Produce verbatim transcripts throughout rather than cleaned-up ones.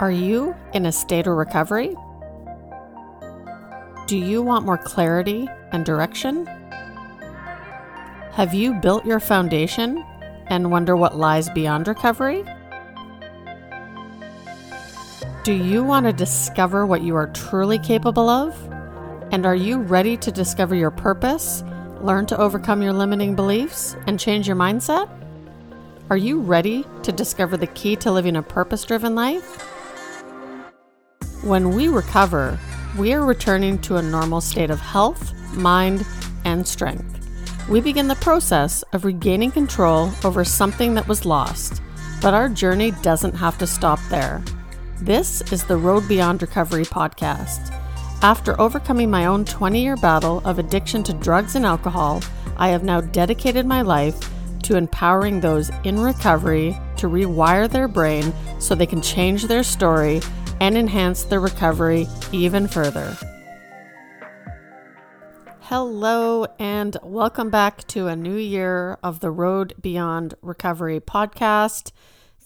Are you in a state of recovery? Do you want more clarity and direction? Have you built your foundation and wonder what lies beyond recovery? Do you want to discover what you are truly capable of? And are you ready to discover your purpose, learn to overcome your limiting beliefs, and change your mindset? Are you ready to discover the key to living a purpose-driven life? When we recover, we are returning to a normal state of health, mind, and strength. We begin the process of regaining control over something that was lost, but our journey doesn't have to stop there. This is the Road Beyond Recovery podcast. After overcoming my own twenty-year battle of addiction to drugs and alcohol, I have now dedicated my life to empowering those in recovery to rewire their brain so they can change their story and enhance their recovery even further. Hello, and welcome back to a new year of the Road Beyond Recovery podcast.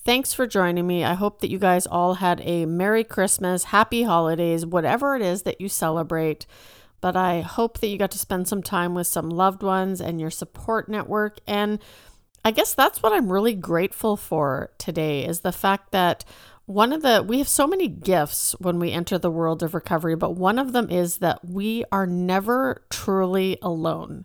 Thanks for joining me. I hope that you guys all had a Merry Christmas, Happy Holidays, whatever it is that you celebrate. But I hope that you got to spend some time with some loved ones and your support network. And I guess that's what I'm really grateful for today is the fact that one of the, we have so many gifts when we enter the world of recovery, but one of them is that we are never truly alone,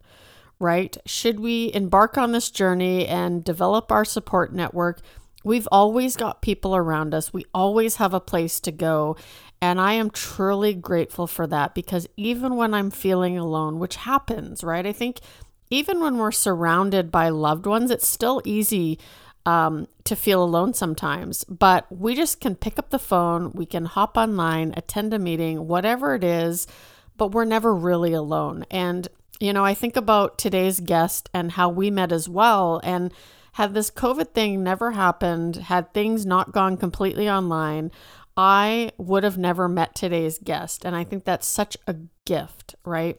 right? Should we embark on this journey and develop our support network, we've always got people around us. We always have a place to go. And I am truly grateful for that because even when I'm feeling alone, which happens, right? I think even when we're surrounded by loved ones, it's still easy um, to feel alone sometimes. But we just can pick up the phone, we can hop online, attend a meeting, whatever it is, but we're never really alone. And, you know, I think about today's guest and how we met as well. And had this COVID thing never happened, had things not gone completely online, I would have never met today's guest. And I think that's such a gift, right?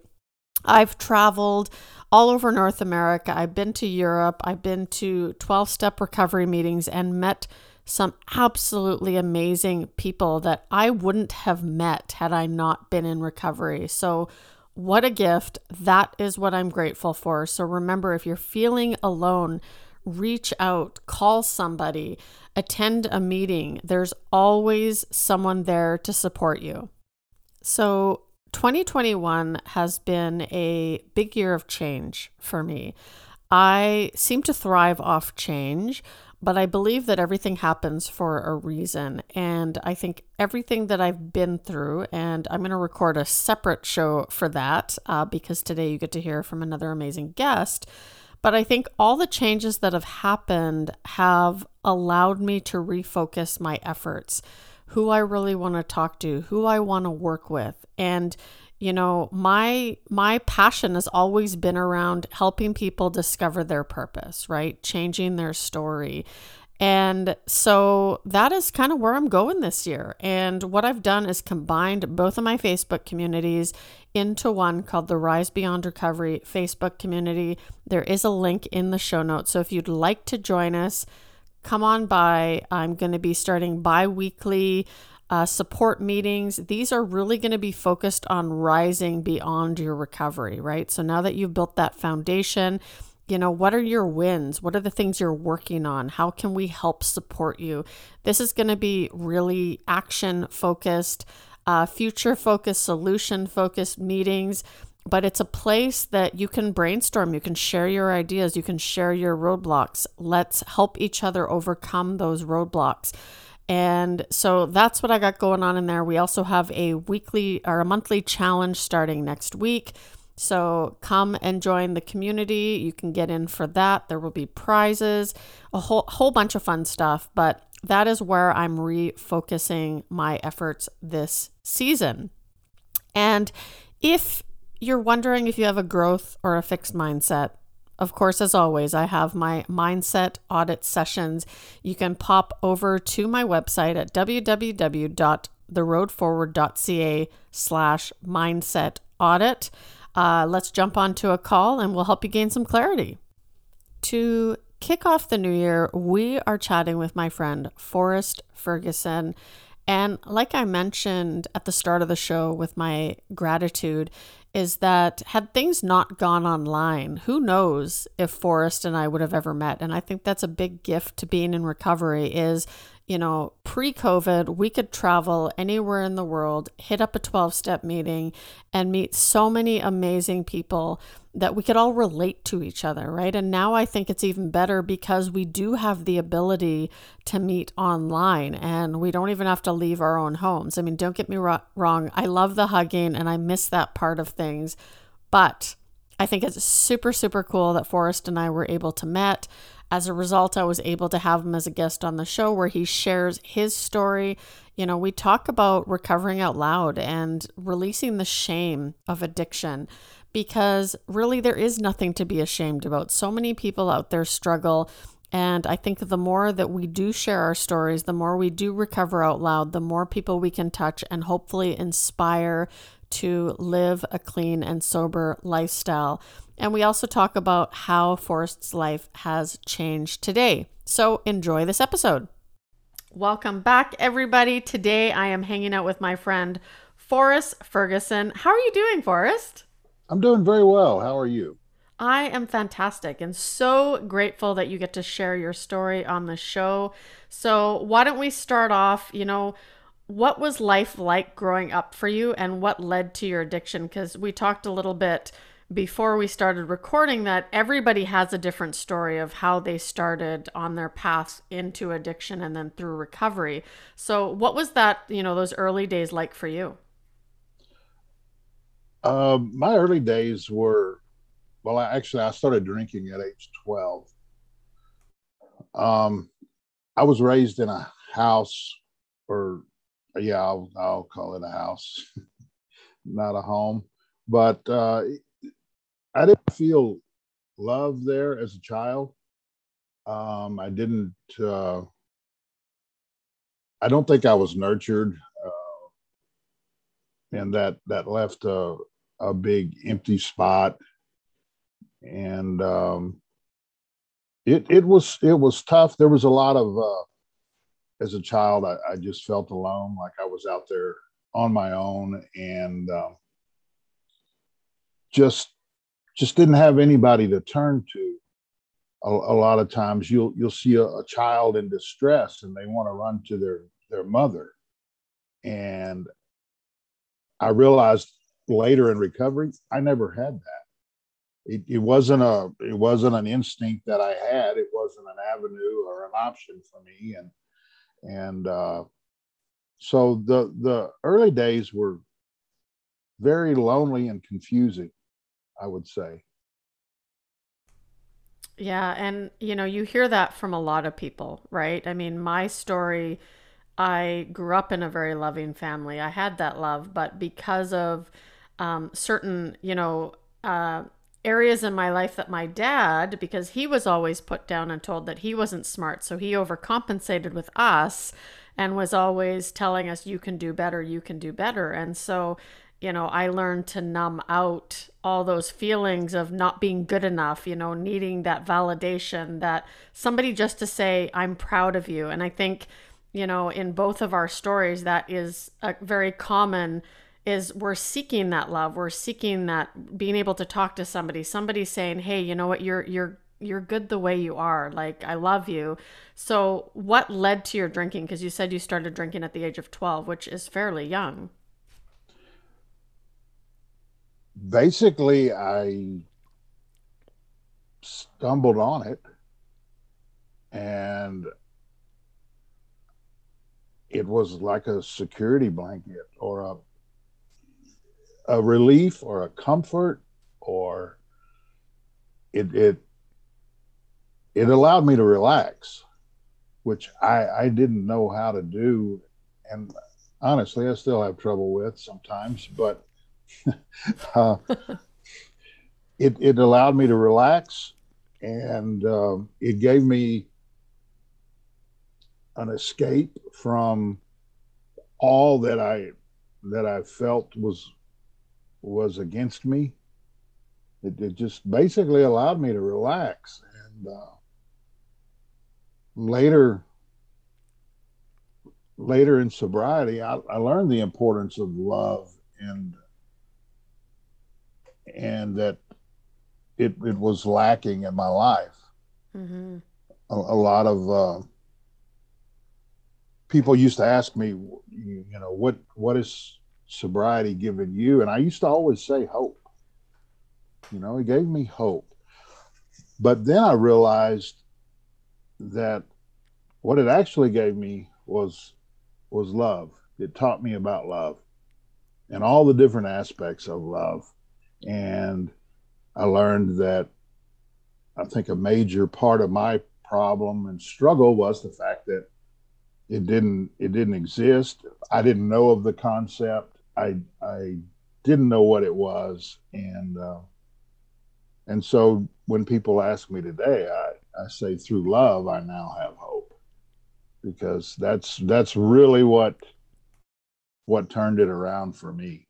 I've traveled all over North America. I've been to Europe. I've been to twelve-step recovery meetings and met some absolutely amazing people that I wouldn't have met had I not been in recovery. So what a gift. That is what I'm grateful for. So remember, if you're feeling alone, reach out, call somebody, attend a meeting. There's always someone there to support you. So twenty twenty-one has been a big year of change for me. I seem to thrive off change, but I believe that everything happens for a reason. And I think everything that I've been through, and I'm going to record a separate show for that uh, because today you get to hear from another amazing guest. But I think all the changes that have happened have allowed me to refocus my efforts, who I really want to talk to, who I want to work with. And, you know, my my passion has always been around helping people discover their purpose, right? Changing their story. And so that is kind of where I'm going this year. And what I've done is combined both of my Facebook communities into one called the Rise Beyond Recovery Facebook community. There is a link in the show notes. So if you'd like to join us, come on by. I'm going to be starting bi-weekly uh, support meetings. These are really going to be focused on rising beyond your recovery, right? So now that you've built that foundation, you know, what are your wins? What are the things you're working on? How can we help support you? This is going to be really action focused, uh, future focused, solution focused meetings, but it's a place that you can brainstorm. You can share your ideas. You can share your roadblocks. Let's help each other overcome those roadblocks. And so that's what I got going on in there. We also have a weekly or a monthly challenge starting next week. So come and join the community. You can get in for that. There will be prizes, a whole whole bunch of fun stuff, but that is where I'm refocusing my efforts this season. And if you're wondering if you have a growth or a fixed mindset, of course, as always, I have my Mindset Audit sessions. You can pop over to my website at w w w dot the road forward dot c a slash mindset audit. Uh, let's jump onto a call and we'll help you gain some clarity. To kick off the new year, we are chatting with my friend Forrest Ferguson, And like I mentioned at the start of the show with my gratitude, is that had things not gone online, who knows if Forrest and I would have ever met. And I think that's a big gift to being in recovery is, you know, pre-COVID, we could travel anywhere in the world, hit up a twelve-step meeting and meet so many amazing people that we could all relate to each other, right? And now I think it's even better because we do have the ability to meet online and we don't even have to leave our own homes. I mean, don't get me wrong. I love the hugging and I miss that part of things, but I think it's super, super cool that Forrest and I were able to meet. As a result, I was able to have him as a guest on the show where he shares his story. You know, we talk about recovering out loud and releasing the shame of addiction because really there is nothing to be ashamed about. So many people out there struggle. And I think the more that we do share our stories, the more we do recover out loud, the more people we can touch and hopefully inspire to live a clean and sober lifestyle. And we also talk about how Forrest's life has changed today. So enjoy this episode. Welcome back, everybody. Today I am hanging out with my friend, Forrest Ferguson. How are you doing, Forrest? I'm doing very well. How are you? I am fantastic and so grateful that you get to share your story on the show. So why don't we start off, you know, what was life like growing up for you and what led to your addiction? Because we talked a little bit before we started recording that everybody has a different story of how they started on their path into addiction and then through recovery. So what was that, you know, those early days like for you? Um, my early days were, well, I actually, I started drinking at age twelve. Um, I was raised in a house or yeah, I'll, I'll call it a house, not a home, but uh, I didn't feel love there as a child. Um, I didn't, uh, I don't think I was nurtured, uh, and that, that left a, a big empty spot. And um, it, it was, it was tough. There was a lot of, uh, as a child, I, I just felt alone, like I was out there on my own and um, just just didn't have anybody to turn to. A, a lot of times you'll you'll see a, a child in distress and they want to run to their, their mother. And I realized later in recovery, I never had that. It, it wasn't a it wasn't an instinct that I had. It wasn't an avenue or an option for me. And And uh, so the the early days were very lonely and confusing, I would say. Yeah. And, you know, you hear that from a lot of people, right? I mean, my story, I grew up in a very loving family. I had that love, but because of um, certain, you know, uh, areas in my life that my dad, because he was always put down and told that he wasn't smart, so he overcompensated with us and was always telling us, you can do better, you can do better. And so, you know, I learned to numb out all those feelings of not being good enough, you know, needing that validation, that somebody just to say, I'm proud of you. And I think, you know, in both of our stories, that is a very common is we're seeking that love. We're seeking that being able to talk to somebody, somebody saying, hey, you know what, you're, you're, you're good the way you are. Like, I love you. So what led to your drinking? Cause you said you started drinking at the age of twelve, which is fairly young. Basically, I stumbled on it and it was like a security blanket or a, a relief or a comfort, or it, it, it allowed me to relax, which I, I didn't know how to do. And honestly, I still have trouble with sometimes, but uh, it, it allowed me to relax and um, it gave me an escape from all that I, that I felt was, was against me. It, it just basically allowed me to relax. And uh, later, later in sobriety, I, I learned the importance of love, and and that it it was lacking in my life. Mm-hmm. a, a lot of uh, people used to ask me, you, you know, what what is sobriety giving you? And I used to always say hope. You know, it gave me hope. But then I realized that what it actually gave me was was love. It taught me about love and all the different aspects of love. And I learned that I think a major part of my problem and struggle was the fact that it didn't it didn't exist. I didn't know of the concept. I I didn't know what it was. And uh, and so when people ask me today, I, I say through love, I now have hope, because that's that's really what what turned it around for me.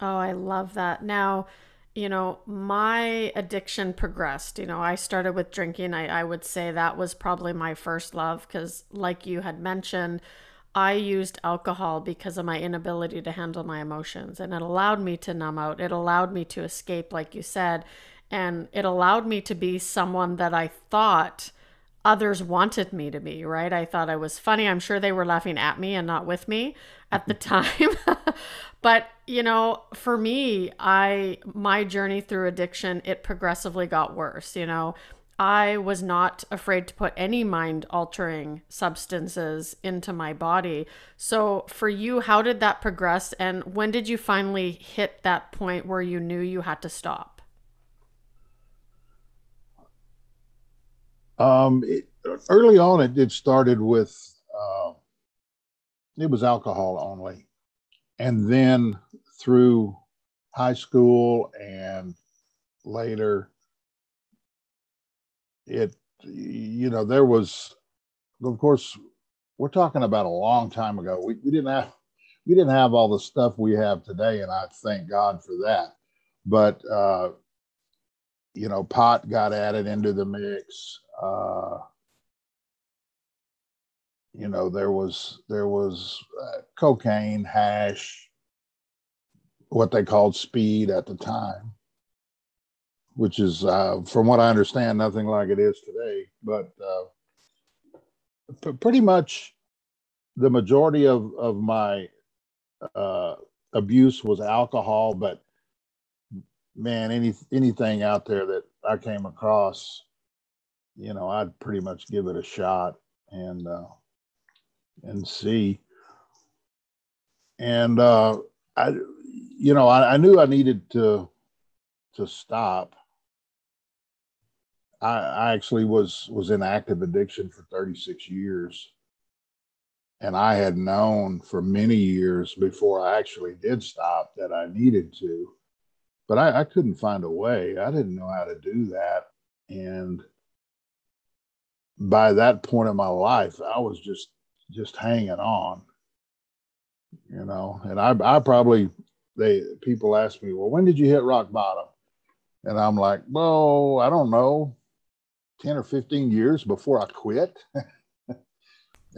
Oh, I love that. Now, you know, my addiction progressed. You know, I started with drinking. I, I would say that was probably my first love, because like you had mentioned, I used alcohol because of my inability to handle my emotions, and it allowed me to numb out. It allowed me to escape, like you said, and it allowed me to be someone that I thought others wanted me to be, right? I thought I was funny. I'm sure they were laughing at me and not with me at the time. But, you know, for me, I my journey through addiction, it progressively got worse. You know, I was not afraid to put any mind-altering substances into my body. So for you, how did that progress? And when did you finally hit that point where you knew you had to stop? Um, it, early on, it, it started with, uh, it was alcohol only. And then through high school and later, it, you know, there was, of course, we're talking about a long time ago. We, we didn't have, we didn't have all the stuff we have today. And I thank God for that. But, uh, you know, pot got added into the mix. Uh, you know, there was, there was uh, cocaine, hash, what they called speed at the time, which is, uh, from what I understand, nothing like it is today. But uh, p- pretty much the majority of, of my uh, abuse was alcohol. But man, any anything out there that I came across, you know, I'd pretty much give it a shot and uh, and see. And uh, I, you know, I, I knew I needed to to stop. I, I actually was was in active addiction for thirty-six years, and I had known for many years before I actually did stop that I needed to. But I, I couldn't find a way. I didn't know how to do that. And by that point in my life, I was just just hanging on, you know. And I, I probably, they people ask me, well, when did you hit rock bottom? And I'm like, well, I don't know, ten or fifteen years before I quit.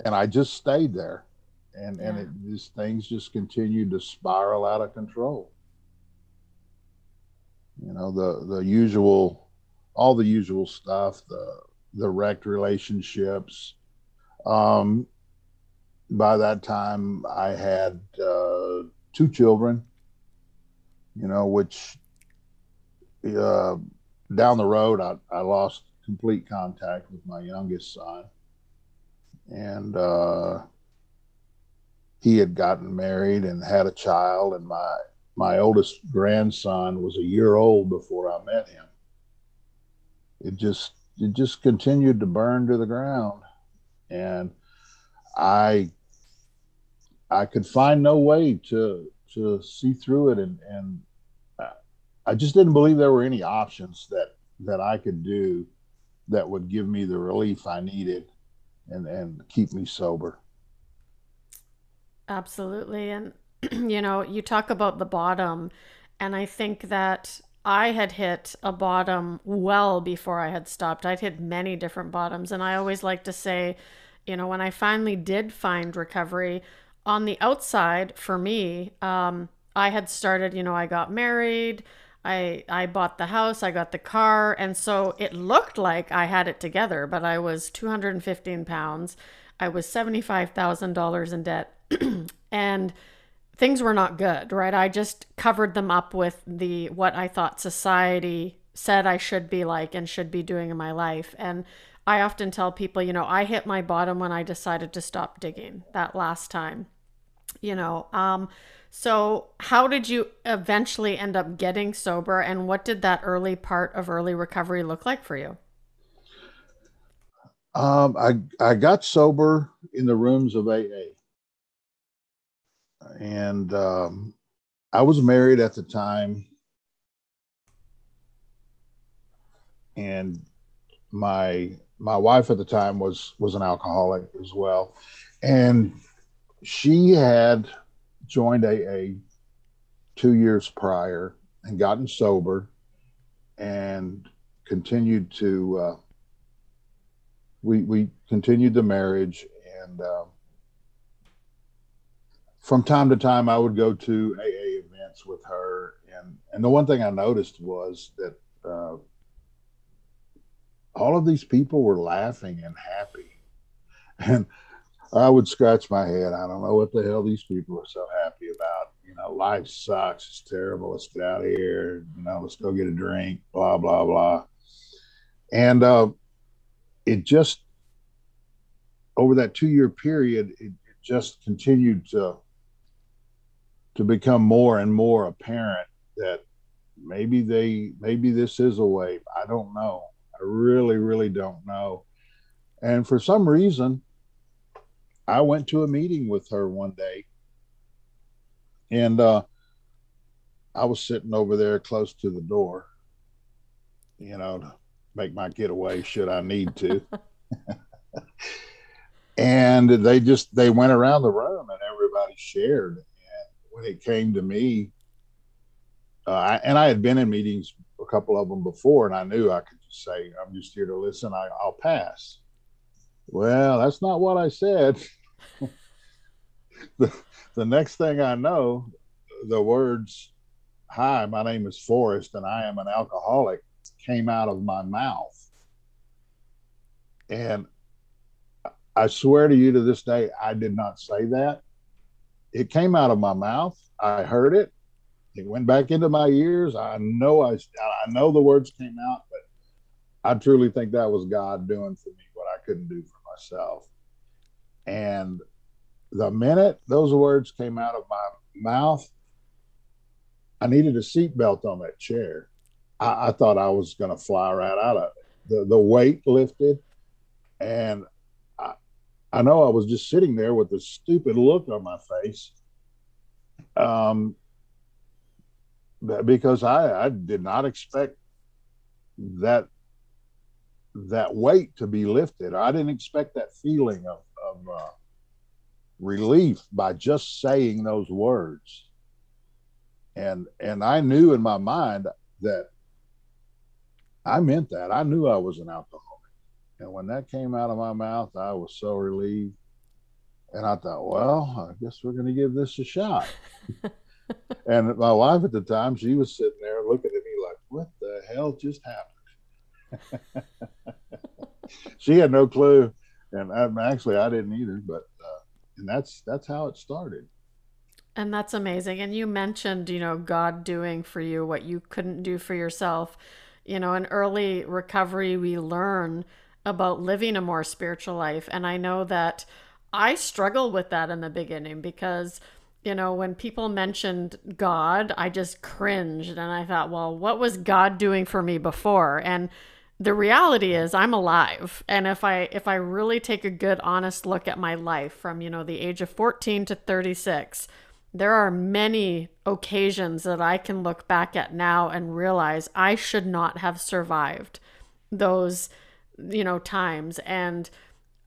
And I just stayed there. And, yeah. and it, these things just continued to spiral out of control. You know, the, the usual, all the usual stuff, the, the wrecked relationships. Um, by that time I had, uh, two children, you know, which, uh, down the road, I, I lost complete contact with my youngest son, and, uh, he had gotten married and had a child, and my, My oldest grandson was a year old before I met him. It just it just continued to burn to the ground, and I I could find no way to to see through it, and and I just didn't believe there were any options that that I could do that would give me the relief I needed and and keep me sober. Absolutely. And you know, you talk about the bottom, and I think that I had hit a bottom well before I had stopped. I'd hit many different bottoms, and I always like to say, you know, when I finally did find recovery on the outside for me, um, I had started, you know, I got married, I, I bought the house, I got the car. And so it looked like I had it together, but I was two hundred fifteen pounds. I was seventy-five thousand dollars in debt and things were not good, right? I just covered them up with the, what I thought society said I should be like and should be doing in my life. And I often tell people, you know, I hit my bottom when I decided to stop digging that last time, you know. Um, so how did you eventually end up getting sober, and what did that early part of early recovery look like for you? Um, I, I got sober in the rooms of A A. And um, I was married at the time, and my my wife at the time was was an alcoholic as well, and she had joined A A two years prior and gotten sober, and continued to uh, we we continued the marriage. And Uh, from time to time, I would go to A A events with her. And, and the one thing I noticed was that uh, all of these people were laughing and happy. And I would scratch my head. I don't know what the hell these people are so happy about. You know, life sucks. It's terrible. Let's get out of here. You know, let's go get a drink, blah, blah, blah. And uh, it just, over that two-year period, it, it just continued to to become more and more apparent that maybe they, maybe this is a wave. I don't know. I really, really don't know. And for some reason, I went to a meeting with her one day, and uh, I was sitting over there close to the door, you know, to make my getaway should I need to. And they just, they went around the room and everybody shared. When it came to me, uh, I, and I had been in meetings, a couple of them before, and I knew I could just say, I'm just here to listen. I, I'll pass. Well, that's not what I said. the, the next thing I know, the words, hi, my name is Forrest and I am an alcoholic, came out of my mouth. And I swear to you, to this day, I did not say that. It came out of my mouth. I heard it. It went back into my ears. I know I, I know the words came out, but I truly think that was God doing for me what I couldn't do for myself. And the minute those words came out of my mouth, I needed a seatbelt on that chair. I, I thought I was going to fly right out of it. The, the weight lifted, and I know I was just sitting there with a stupid look on my face, um, because I, I did not expect that that weight to be lifted. I didn't expect that feeling of, of uh, relief by just saying those words. And and I knew in my mind that I meant that. I knew I was an alcoholic. And when that came out of my mouth, I was so relieved. And I thought, well, I guess we're going to give this a shot. And my wife at the time, she was sitting there looking at me like, what the hell just happened? She had no clue. And I, actually, I didn't either. But uh, and that's that's how it started. And that's amazing. And you mentioned, you know, God doing for you what you couldn't do for yourself. You know, in early recovery, we learn about living a more spiritual life. And I know that I struggled with that in the beginning because, you know, when people mentioned God, I just cringed and I thought, well, what was God doing for me before? And the reality is I'm alive. And if I, if I really take a good, honest look at my life from, you know, the age of fourteen to thirty-six, there are many occasions that I can look back at now and realize I should not have survived those you know, times. And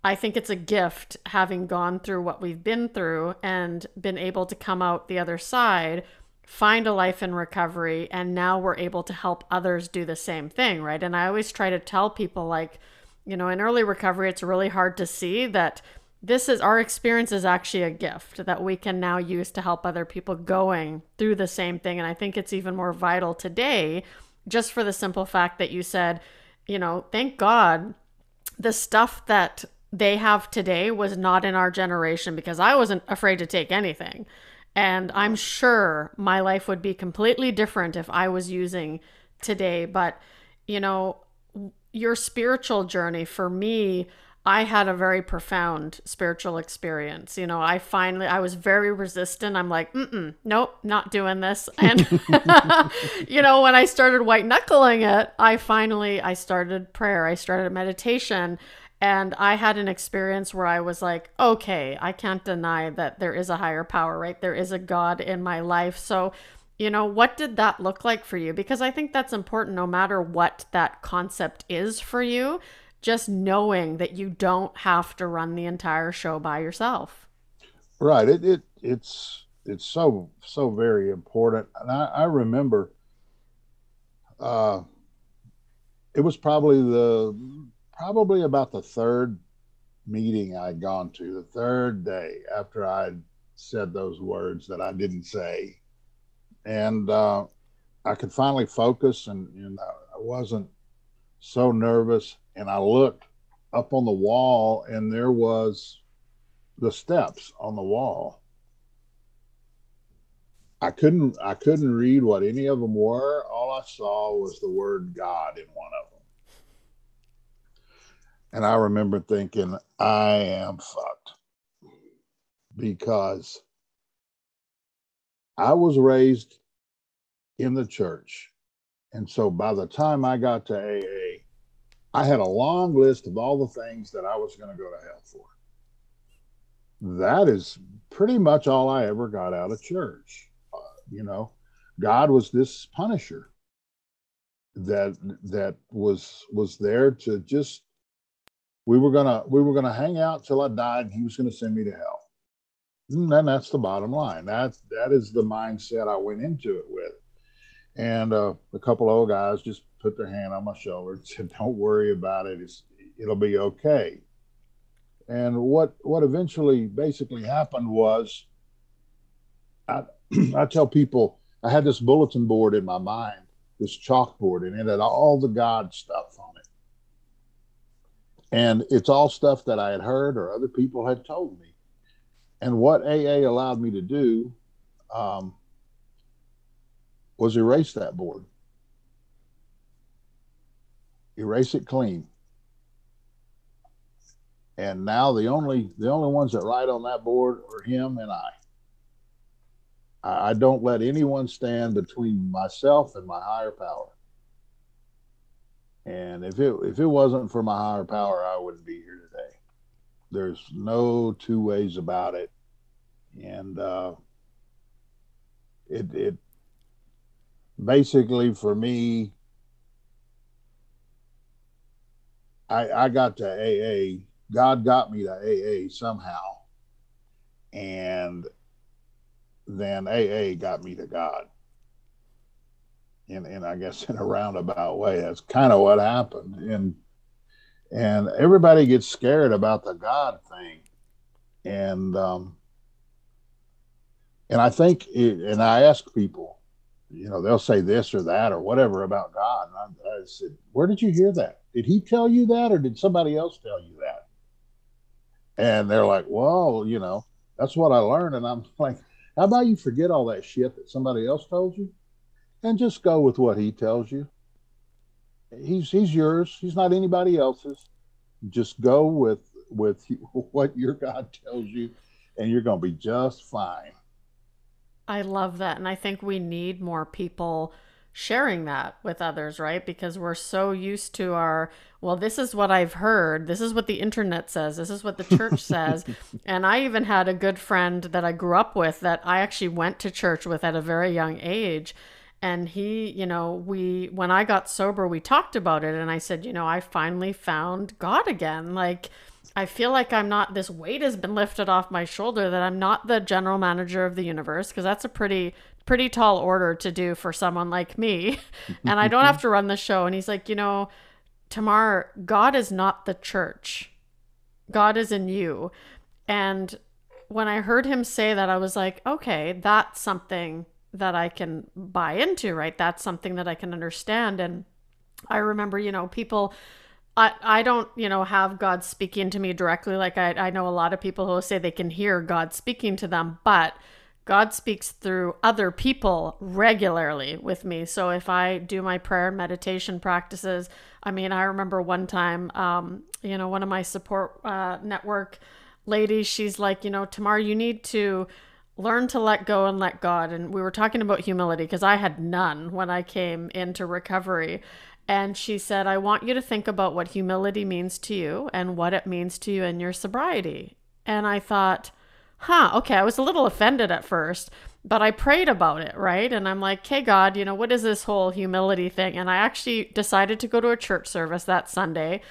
I think it's a gift having gone through what we've been through and been able to come out the other side, find a life in recovery. And now we're able to help others do the same thing. Right. And I always try to tell people like, you know, in early recovery, it's really hard to see that this is, our experience is actually a gift that we can now use to help other people going through the same thing. And I think it's even more vital today, just for the simple fact that you said, you know, thank God the stuff that they have today was not in our generation, because I wasn't afraid to take anything. And I'm sure my life would be completely different if I was using today. But, you know, your spiritual journey, for me, I had a very profound spiritual experience. You know, I finally, I was very resistant. I'm like, mm-mm, nope, not doing this. And, you know, when I started white knuckling it, I finally, I started prayer. I started meditation. And I had an experience where I was like, okay, I can't deny that there is a higher power, right? There is a God in my life. So, you know, what did that look like for you? Because I think that's important, no matter what that concept is for you, just knowing that you don't have to run the entire show by yourself. Right. It, it it's, it's so, so very important. And I, I remember, uh, it was probably the, probably about the third meeting I'd gone to, the third day after I'd said those words that I didn't say. And uh, I could finally focus, and, and I wasn't so nervous. And I looked up on the wall, and there was the steps on the wall. I couldn't, I couldn't read what any of them were. All I saw was the word God in one of them. And I remember thinking, I am fucked, because I was raised in the church. And so by the time I got to A A, I had a long list of all the things that I was going to go to hell for. That is pretty much all I ever got out of church. Uh, you know, God was this punisher that that was was there to just, We were gonna we were gonna hang out till I died, and he was gonna send me to hell. And that's the bottom line. That that is the mindset I went into it with. And uh, a couple of old guys just put their hand on my shoulder and said, "Don't worry about it. It's, it'll be okay." And what what eventually basically happened was, I I tell people I had this bulletin board in my mind, this chalkboard, and it had all the God stuff on it. And it's all stuff that I had heard or other people had told me. And what A A allowed me to do um, was erase that board. Erase it clean. And now the only the only ones that write on that board are him and I. I, I don't let anyone stand between myself and my higher power. And if it if it wasn't for my higher power, I wouldn't be here today. There's no two ways about it. And uh, it it basically for me, I I got to A A. God got me to A A somehow, and then A A got me to God. And, and I guess in a roundabout way, that's kind of what happened. And and everybody gets scared about the God thing. And um, and I think, it, and I ask people, you know, they'll say this or that or whatever about God. And I, I said, where did you hear that? Did he tell you that, or did somebody else tell you that? And they're like, well, you know, that's what I learned. And I'm like, how about you forget all that shit that somebody else told you? And just go with what he tells you. He's he's yours. He's not anybody else's. Just go with with what your God tells you, and you're going to be just fine. I love that. And I think we need more people sharing that with others, right? Because we're so used to our, well, this is what I've heard. This is what the internet says. This is what the church says. And I even had a good friend that I grew up with that I actually went to church with at a very young age. And he, you know, we, when I got sober, we talked about it, and I said, you know, I finally found God again. Like, I feel like I'm not, this weight has been lifted off my shoulder, that I'm not the general manager of the universe, because that's a pretty, pretty tall order to do for someone like me. And I don't have to run the show. And he's like, you know, Tamar, God is not the church. God is in you. And when I heard him say that, I was like, okay, that's something that I can buy into, right? That's something that I can understand. And I remember, you know, people, I, I don't, you know, have God speaking to me directly. Like I, I know a lot of people who say they can hear God speaking to them, but God speaks through other people regularly with me. So if I do my prayer and meditation practices, I mean, I remember one time, um, you know, one of my support uh, network ladies, she's like, you know, Tamar, you need to learn to let go and let God. And we were talking about humility because I had none when I came into recovery. And she said, I want you to think about what humility means to you and what it means to you in your sobriety. And I thought, huh, okay, I was a little offended at first, but I prayed about it, right? And I'm like, hey, God, you know, what is this whole humility thing? And I actually decided to go to a church service that Sunday.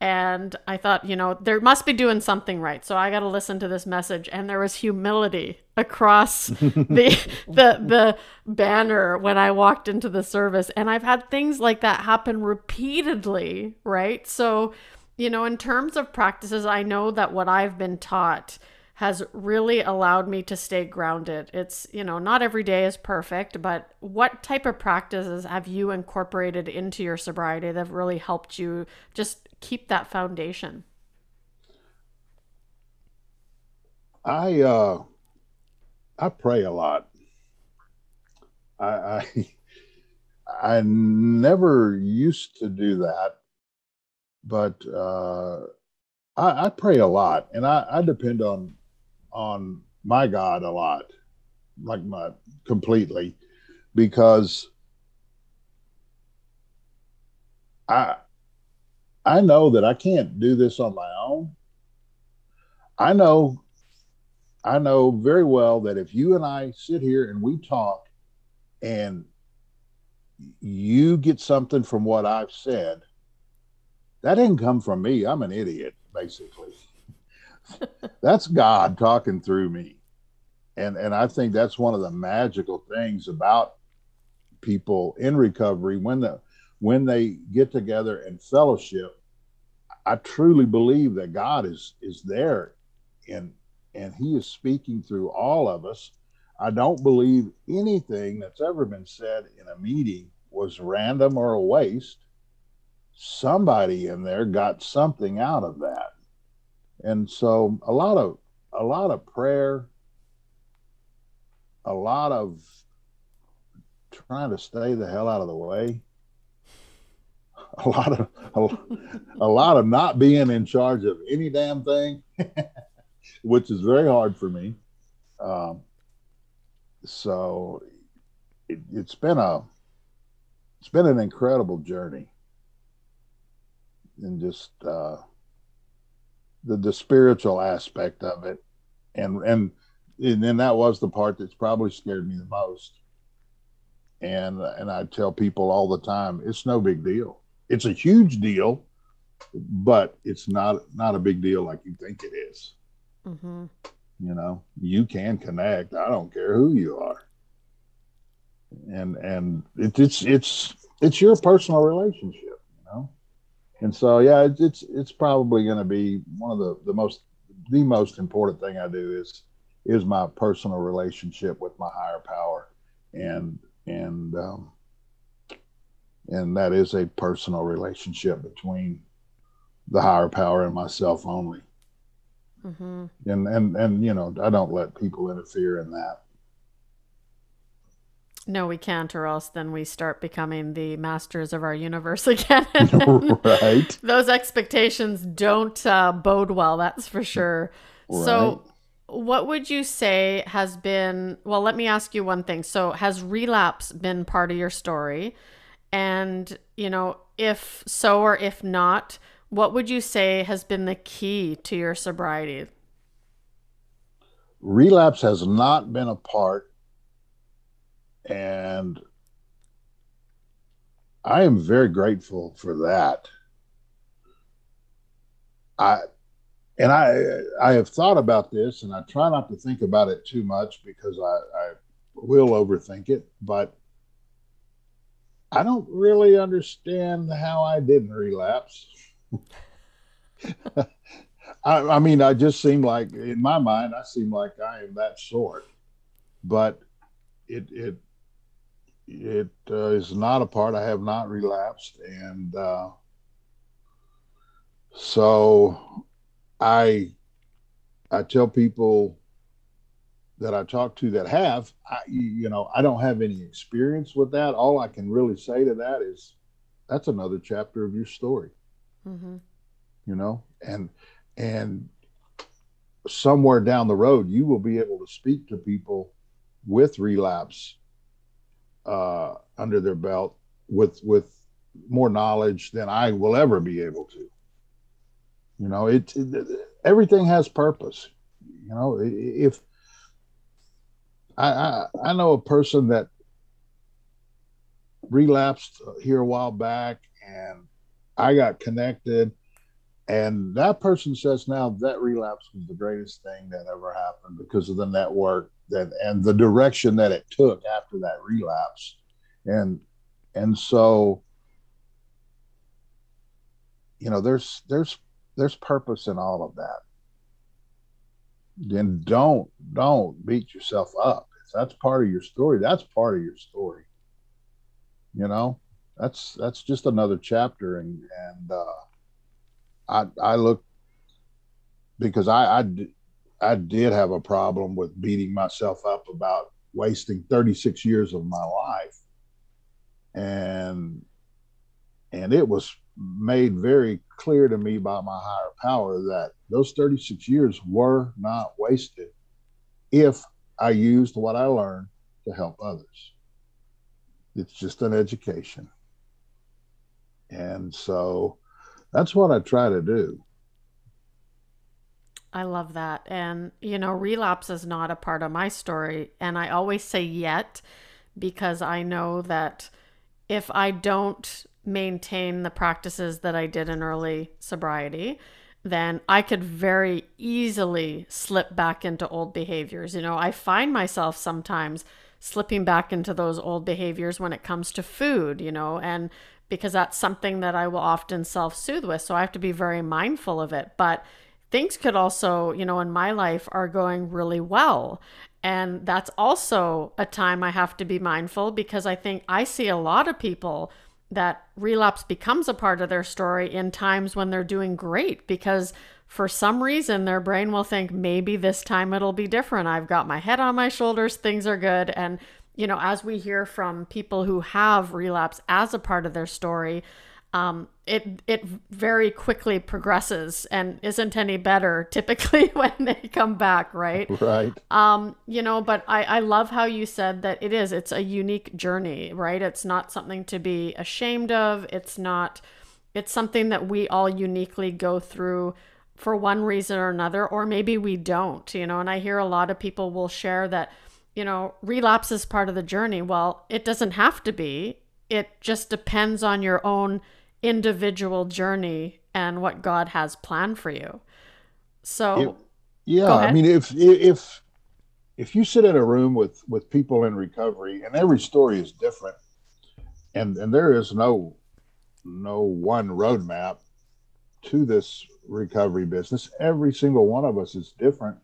And I thought, you know, there must be doing something right. So I got to listen to this message. And there was humility across the, the the banner when I walked into the service. And I've had things like that happen repeatedly, right? So, you know, in terms of practices, I know that what I've been taught has really allowed me to stay grounded. It's, you know, not every day is perfect, but what type of practices have you incorporated into your sobriety that have really helped you just keep that foundation? I, uh, I pray a lot. I, I, I never used to do that, but, uh, I, I pray a lot, and I, I depend on, on my God a lot, like my completely, because I, I know that I can't do this on my own. I know, I know very well that if you and I sit here and we talk and you get something from what I've said, that didn't come from me. I'm an idiot, basically. That's God talking through me. And and I think that's one of the magical things about people in recovery. When the when they get together and fellowship, I truly believe that God is is there and and he is speaking through all of us. I don't believe anything that's ever been said in a meeting was random or a waste. Somebody in there got something out of that. And so a lot of a lot of prayer, a lot of trying to stay the hell out of the way, a lot of a, a lot of not being in charge of any damn thing, which is very hard for me. Um, so it, it's been a it's been an incredible journey, and just uh, the the spiritual aspect of it, and and and then that was the part that's probably scared me the most. And and I tell people all the time, it's no big deal. It's a huge deal, but it's not not a big deal like you think it is. Mm-hmm. You know, you can connect. I don't care who you are. And and it, it's it's it's your personal relationship, you know. And so, yeah, it's it's probably going to be one of the, the most the most important thing I do is is my personal relationship with my higher power, and and um, and that is a personal relationship between the higher power and myself only. Mm-hmm. And and and you know, I don't let people interfere in that. No, we can't, or else then we start becoming the masters of our universe again. Right. Those expectations don't uh, bode well, that's for sure. Right. So what would you say has been, well, let me ask you one thing. So has relapse been part of your story? And, you know, if so, or if not, what would you say has been the key to your sobriety? Relapse has not been a part. And I am very grateful for that. I and I I have thought about this, and I try not to think about it too much because I, I will overthink it. But I don't really understand how I didn't relapse. I, I mean, I just seem like, in my mind, I seem like I am that sort, but it it it uh, is not a part. I have not relapsed, and uh, so I I tell people that I talk to that have, I, you know, I don't have any experience with that. All I can really say to that is, that's another chapter of your story, mm-hmm. you know, and, and somewhere down the road, you will be able to speak to people with relapse uh, under their belt with, with more knowledge than I will ever be able to, you know, it, it everything has purpose. You know, if, I, I, I know a person that relapsed here a while back, and I got connected, and that person says now that relapse was the greatest thing that ever happened because of the network that and the direction that it took after that relapse. And and so, you know, there's there's there's purpose in all of that. Then don't don't beat yourself up. If that's part of your story, that's part of your story. You know, that's that's just another chapter. And and uh, I I look because I I did, I did have a problem with beating myself up about wasting thirty-six years of my life, and and it was made very clear to me by my higher power that those thirty-six years were not wasted if I used what I learned to help others. It's just an education. And so that's what I try to do. I love that. And, you know, relapse is not a part of my story. And I always say yet, because I know that if I don't maintain the practices that I did in early sobriety, then I could very easily slip back into old behaviors. You know, I find myself sometimes slipping back into those old behaviors when it comes to food, you know, and because that's something that I will often self-soothe with. So I have to be very mindful of it. But things could also, you know, in my life are going really well. And that's also a time I have to be mindful, because I think I see a lot of people that relapse becomes a part of their story in times when they're doing great, because for some reason their brain will think, maybe this time it'll be different. I've got my head on my shoulders, things are good. And, you know, as we hear from people who have relapse as a part of their story, um, it it very quickly progresses and isn't any better typically when they come back, right? Right. Um, you know, but I, I love how you said that it is, it's a unique journey, right? It's not something to be ashamed of. It's not, it's something that we all uniquely go through for one reason or another, or maybe we don't, you know, and I hear a lot of people will share that, you know, relapse is part of the journey. Well, it doesn't have to be. It just depends on your own individual journey and what God has planned for you. So, it, yeah, I mean, if, if, if you sit in a room with, with people in recovery, and every story is different, and, and there is no, no one roadmap to this recovery business. Every single one of us is different,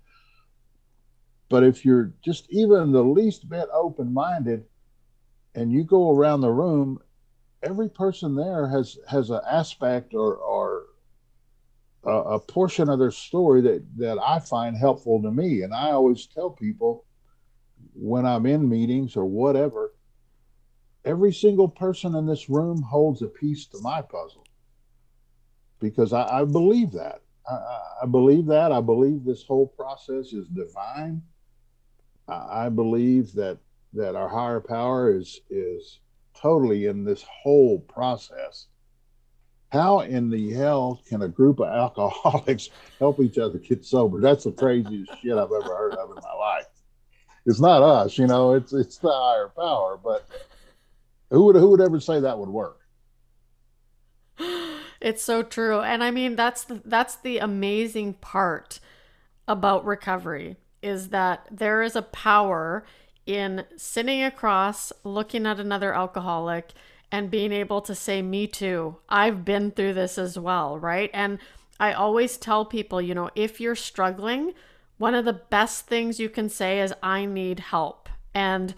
but if you're just even the least bit open-minded and you go around the room, every person there has, has an aspect or, or a, a portion of their story that, that I find helpful to me. And I always tell people when I'm in meetings or whatever, every single person in this room holds a piece to my puzzle, because I, I believe that. I, I believe that. I believe this whole process is divine. I, I believe that, that our higher power is, is, totally in this whole process. How in the hell can a group of alcoholics help each other get sober? That's the craziest shit I've ever heard of in my life. It's not us, you know, it's it's the higher power, but who would who would ever say that would work? It's so true. And I mean, that's the, that's the amazing part about recovery, is that there is a power in sitting across, looking at another alcoholic and being able to say, me too, I've been through this as well, right? And I always tell people, you know, if you're struggling, one of the best things you can say is, I need help. And,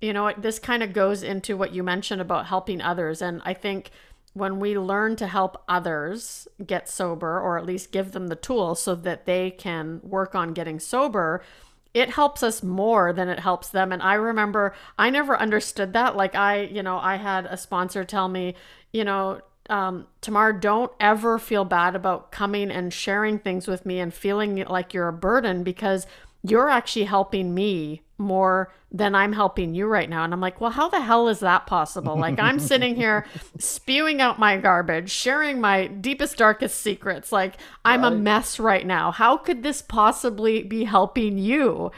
you know, this kind of goes into what you mentioned about helping others. And I think when we learn to help others get sober, or at least give them the tools so that they can work on getting sober, it helps us more than it helps them. And I remember I never understood that. Like I, you know, I had a sponsor tell me, you know, um, Tamar, don't ever feel bad about coming and sharing things with me and feeling like you're a burden, because you're actually helping me more than I'm helping you right now. And I'm like, well, how the hell is that possible? Like, I'm sitting here spewing out my garbage, sharing my deepest, darkest secrets. Like, I'm right. a mess right now. How could this possibly be helping you?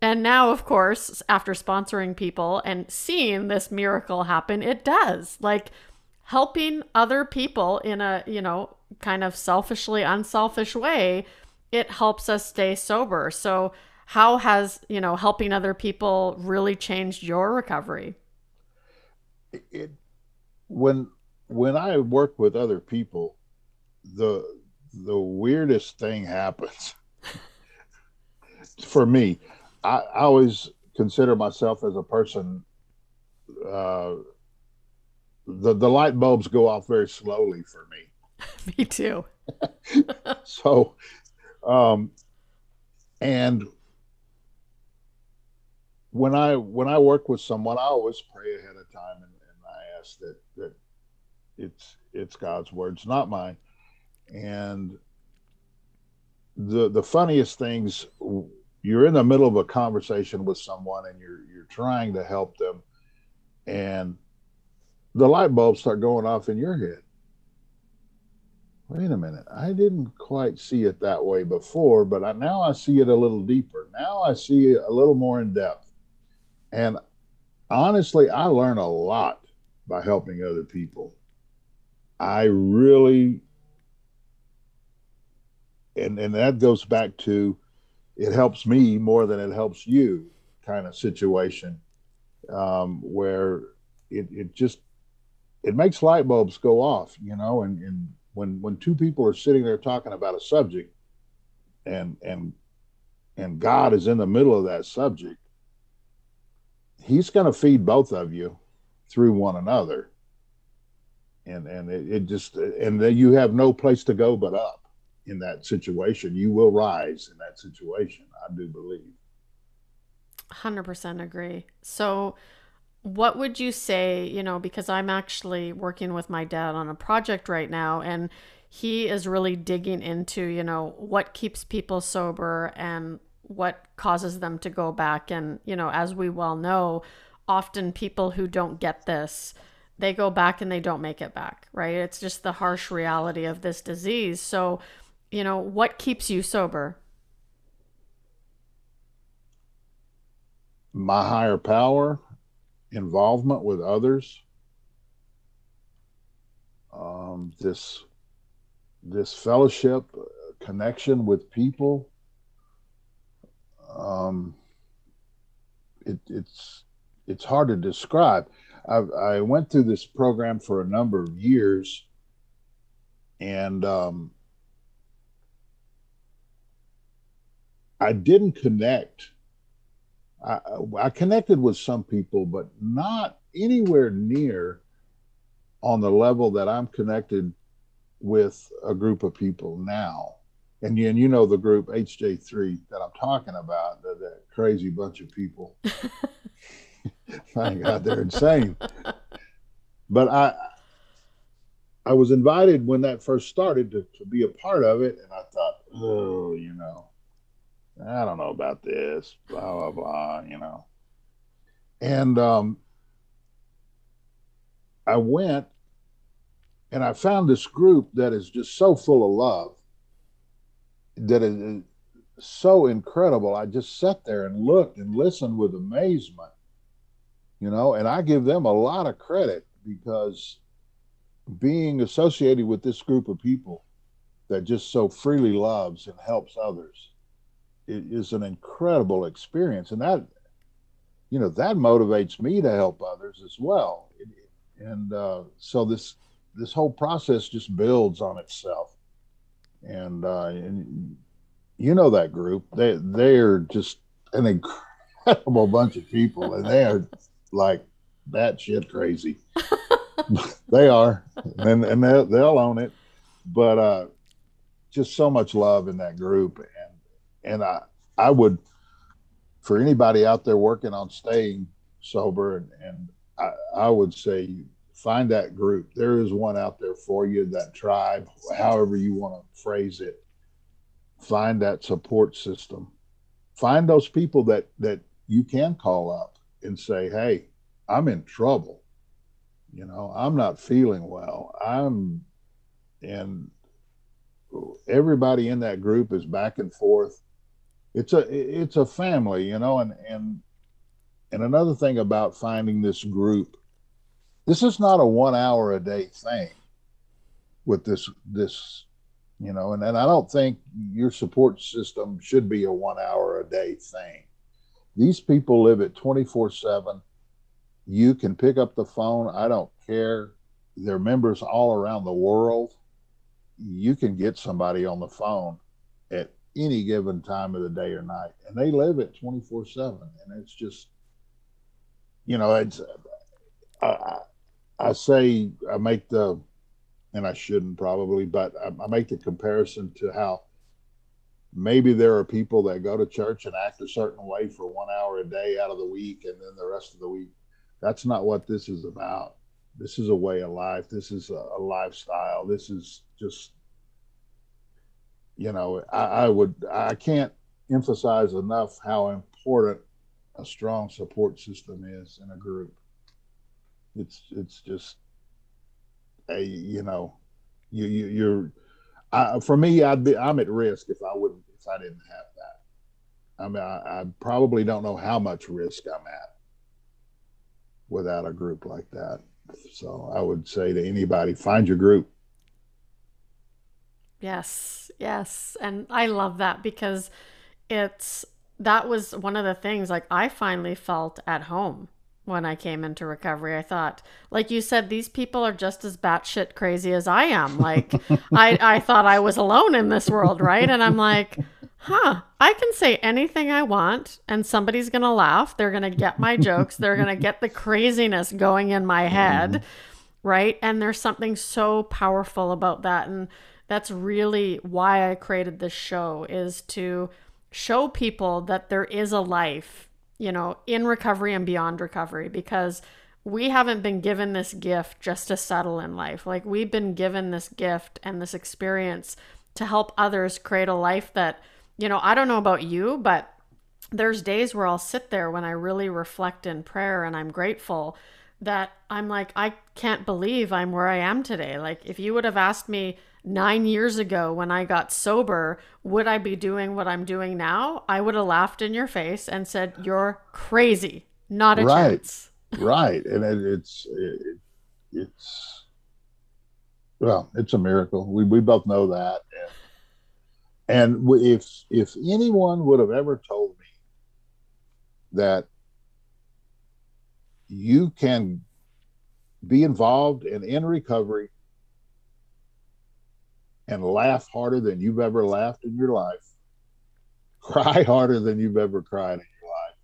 And now, of course, after sponsoring people and seeing this miracle happen, it does. Like, helping other people in a, you know, kind of selfishly unselfish way, it helps us stay sober. So how has, you know, helping other people really changed your recovery? It, when, when I work with other people, the, the weirdest thing happens for me. I, I always consider myself as a person, uh, the, the light bulbs go off very slowly for me. Me too. So, um, and When I when I work with someone, I always pray ahead of time, and, and I ask that that it's it's God's words, not mine. And the the funniest things, you're in the middle of a conversation with someone, and you're you're trying to help them, and the light bulbs start going off in your head. Wait a minute, I didn't quite see it that way before, but I, now I see it a little deeper. Now I see it a little more in depth. And honestly, I learn a lot by helping other people. I really, and, and that goes back to, it helps me more than it helps you kind of situation, um, where it, it just, it makes light bulbs go off, you know, and, and when, when two people are sitting there talking about a subject, and, and, and God is in the middle of that subject, he's going to feed both of you through one another. And, and it, it just, and then you have no place to go but up in that situation. You will rise in that situation. I do believe. one hundred percent agree. So what would you say, you know, because I'm actually working with my dad on a project right now, and he is really digging into, you know, what keeps people sober and what causes them to go back. And, you know, as we well know, often people who don't get this, they go back and they don't make it back, right? It's just the harsh reality of this disease. So, you know, what keeps you sober? My higher power, involvement with others, um, this, this fellowship, uh, connection with people. Um, it, it's, it's hard to describe. I've, I went through this program for a number of years, and, um, I didn't connect. I, I connected with some people, but not anywhere near on the level that I'm connected with a group of people now. And you, and you know the group H J three that I'm talking about, that, that crazy bunch of people. Thank God they're insane. But I I was invited when that first started to, to be a part of it, and I thought, oh, you know, I don't know about this, blah, blah, blah, you know. And um, I went, and I found this group that is just so full of love, that is so incredible. I just sat there and looked and listened with amazement, you know, and I give them a lot of credit, because being associated with this group of people that just so freely loves and helps others, it is an incredible experience. And that, you know, that motivates me to help others as well. It, And uh, so this this whole process just builds on itself. And, uh, and you know that group, they they're just an incredible bunch of people, and they are like that shit crazy. They are, and and they'll, they'll own it. But uh, just so much love in that group, and and I I would, for anybody out there working on staying sober, and, and I, I would say find that group. There is one out there for you, that tribe, however you want to phrase it. Find that support system. Find those people that that you can call up and say, "Hey, I'm in trouble. You know, I'm not feeling well. I'm," and everybody in that group is back and forth. It's a it's a family, you know, and and and another thing about finding this group, this is not a one hour a day thing with this this, you know, and, and I don't think your support system should be a one hour a day thing. These people live it twenty-four seven. You can pick up the phone. I don't care. There are members all around the world. You can get somebody on the phone at any given time of the day or night, and they live it twenty-four seven. And it's just, you know, it's, I, I say, I make the, and I shouldn't probably, but I, I make the comparison to how maybe there are people that go to church and act a certain way for one hour a day out of the week, and then the rest of the week. That's not what this is about. This is a way of life. This is a, a lifestyle. This is just, you know, I, I would, I can't emphasize enough how important a strong support system is in a group. It's, it's just a, you know, you, you, you're, I, for me, I'd be, I'm at risk if I wouldn't, if I didn't have that. I mean, I, I probably don't know how much risk I'm at without a group like that. So I would say to anybody, find your group. Yes, yes. And I love that, because it's, that was one of the things, like, I finally felt at home when I came into recovery. I thought, like you said, these people are just as batshit crazy as I am. Like, I, I thought I was alone in this world, right? And I'm like, huh, I can say anything I want and somebody's going to laugh. They're going to get my jokes. They're going to get the craziness going in my head, mm. right? And there's something so powerful about that. And that's really why I created this show, is to show people that there is a life, you know, in recovery and beyond recovery, because we haven't been given this gift just to settle in life. Like, we've been given this gift and this experience to help others create a life that, you know, I don't know about you, but there's days where I'll sit there when I really reflect in prayer, and I'm grateful that I'm like, I can't believe I'm where I am today. Like, if you would have asked me nine years ago when I got sober, would I be doing what I'm doing now? I would have laughed in your face and said, you're crazy. Not a right. chance. Right. And it, it's, it, it's, well, it's a miracle. We, we both know that. And, And if if anyone would have ever told me that you can be involved and in recovery and laugh harder than you've ever laughed in your life, cry harder than you've ever cried in your life,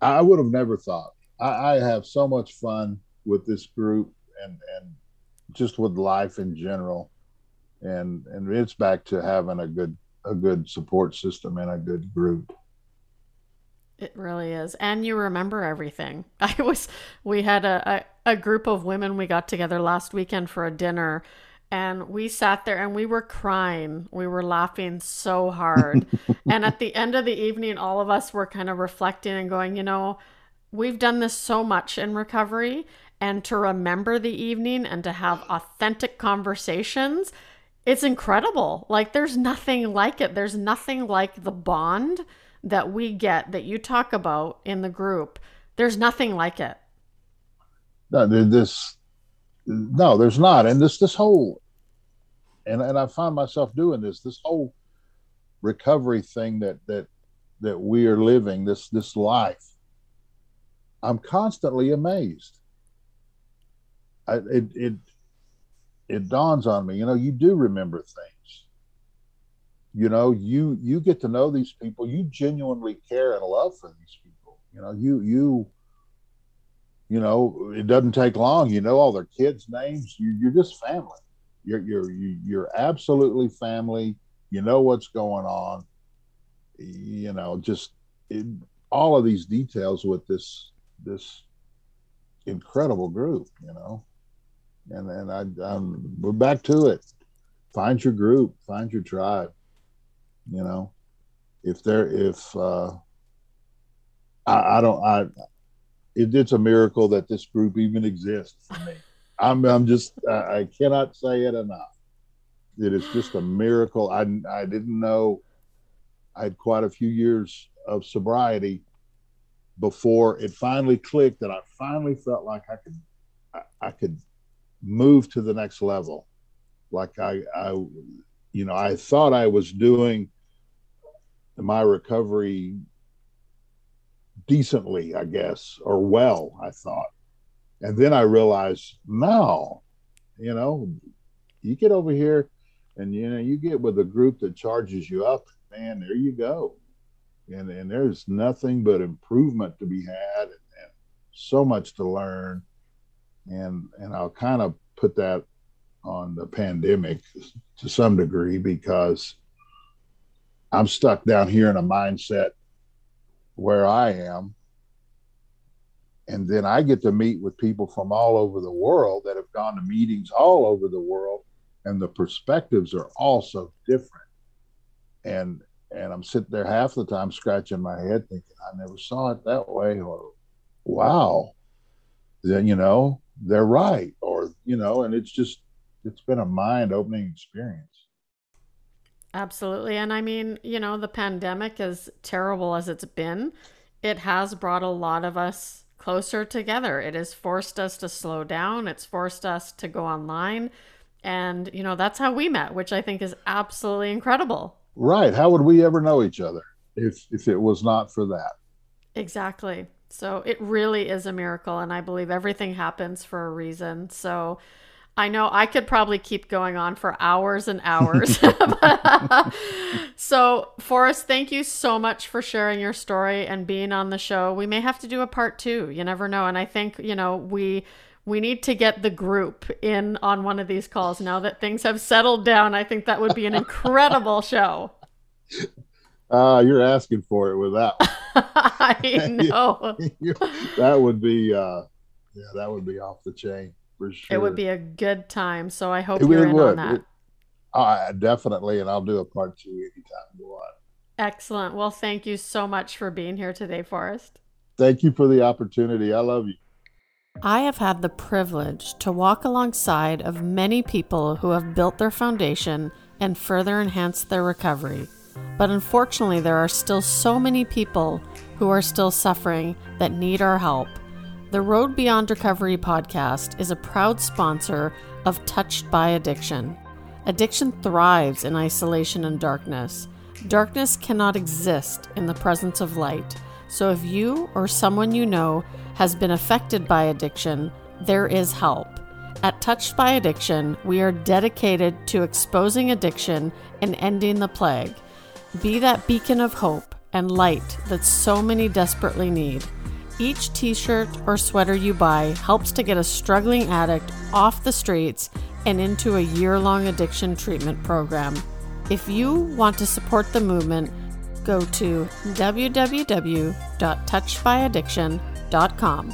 I would have never thought. I, I have so much fun with this group, and, and just with life in general. And and it's back to having a good a good support system and a good group. It really is. And you remember everything. I was we had a, a, a group of women, we got together last weekend for a dinner, and we sat there and we were crying. We were laughing so hard. And at the end of the evening, all of us were kind of reflecting and going, you know, we've done this so much in recovery, and to remember the evening and to have authentic conversations, it's incredible. Like, there's nothing like it. There's nothing like the bond that we get, that you talk about in the group. There's nothing like it. No, this, no, there's not. And this, this whole, and, and I find myself doing this, this whole recovery thing that, that, that we are living, this, this life, I'm constantly amazed. I, it, it, it dawns on me, you know, you do remember things, you know, you, you get to know these people, you genuinely care and love for these people, you know, you, you, you know, it doesn't take long, you know, all their kids' names, you, you're just family. You're, you're, you're absolutely family. You know what's going on, you know, just it, all of these details with this, this incredible group, you know, and and I, I'm, we're back to it. Find your group, find your tribe, you know, if they're, if, uh, I, I don't, I, it, it's a miracle that this group even exists for me. I'm, I'm just, I, I cannot say it enough. It is just a miracle. I, I didn't know. I had quite a few years of sobriety before it finally clicked that I finally felt like I could, I, I could move to the next level. Like I, I, you know, I thought I was doing my recovery decently, I guess, or well, I thought. And then I realized, no, you know, you get over here and, you know, you get with a group that charges you up, man, there you go. And, and there's nothing but improvement to be had and, and so much to learn. And, and I'll kind of put that on the pandemic to some degree, because I'm stuck down here in a mindset where I am. And then I get to meet with people from all over the world that have gone to meetings all over the world. And the perspectives are also different. And and I'm sitting there half the time scratching my head thinking, I never saw it that way, or wow, then, you know, they're right, or, you know, and it's just, it's been a mind-opening experience. Absolutely. And I mean, you know, the pandemic, as terrible as it's been, it has brought a lot of us closer together. It has forced us to slow down. It's forced us to go online. And, you know, that's how we met, which I think is absolutely incredible. Right. How would we ever know each other if, if it was not for that? Exactly. So it really is a miracle. And I believe everything happens for a reason. So I know I could probably keep going on for hours and hours. So Forrest, thank you so much for sharing your story and being on the show. We may have to do a part two. You never know. And I think, you know, we... We need to get the group in on one of these calls now that things have settled down. I think that would be an incredible show. Uh, you're asking for it with that one. I know. That would be, uh, yeah, that would be off the chain for sure. It would be a good time. So I hope it, you're it in would. on that. It, uh, definitely. And I'll do a part two anytime you want. Excellent. Well, thank you so much for being here today, Forrest. Thank you for the opportunity. I love you. I have had the privilege to walk alongside of many people who have built their foundation and further enhanced their recovery. But unfortunately, there are still so many people who are still suffering that need our help. The Road Beyond Recovery podcast is a proud sponsor of Touched by Addiction. Addiction thrives in isolation and darkness. Darkness cannot exist in the presence of light. So if you or someone you know has been affected by addiction, there is help. At Touched by Addiction, we are dedicated to exposing addiction and ending the plague. Be that beacon of hope and light that so many desperately need. Each t-shirt or sweater you buy helps to get a struggling addict off the streets and into a year-long addiction treatment program. If you want to support the movement, go to w w w dot touched by addiction dot com.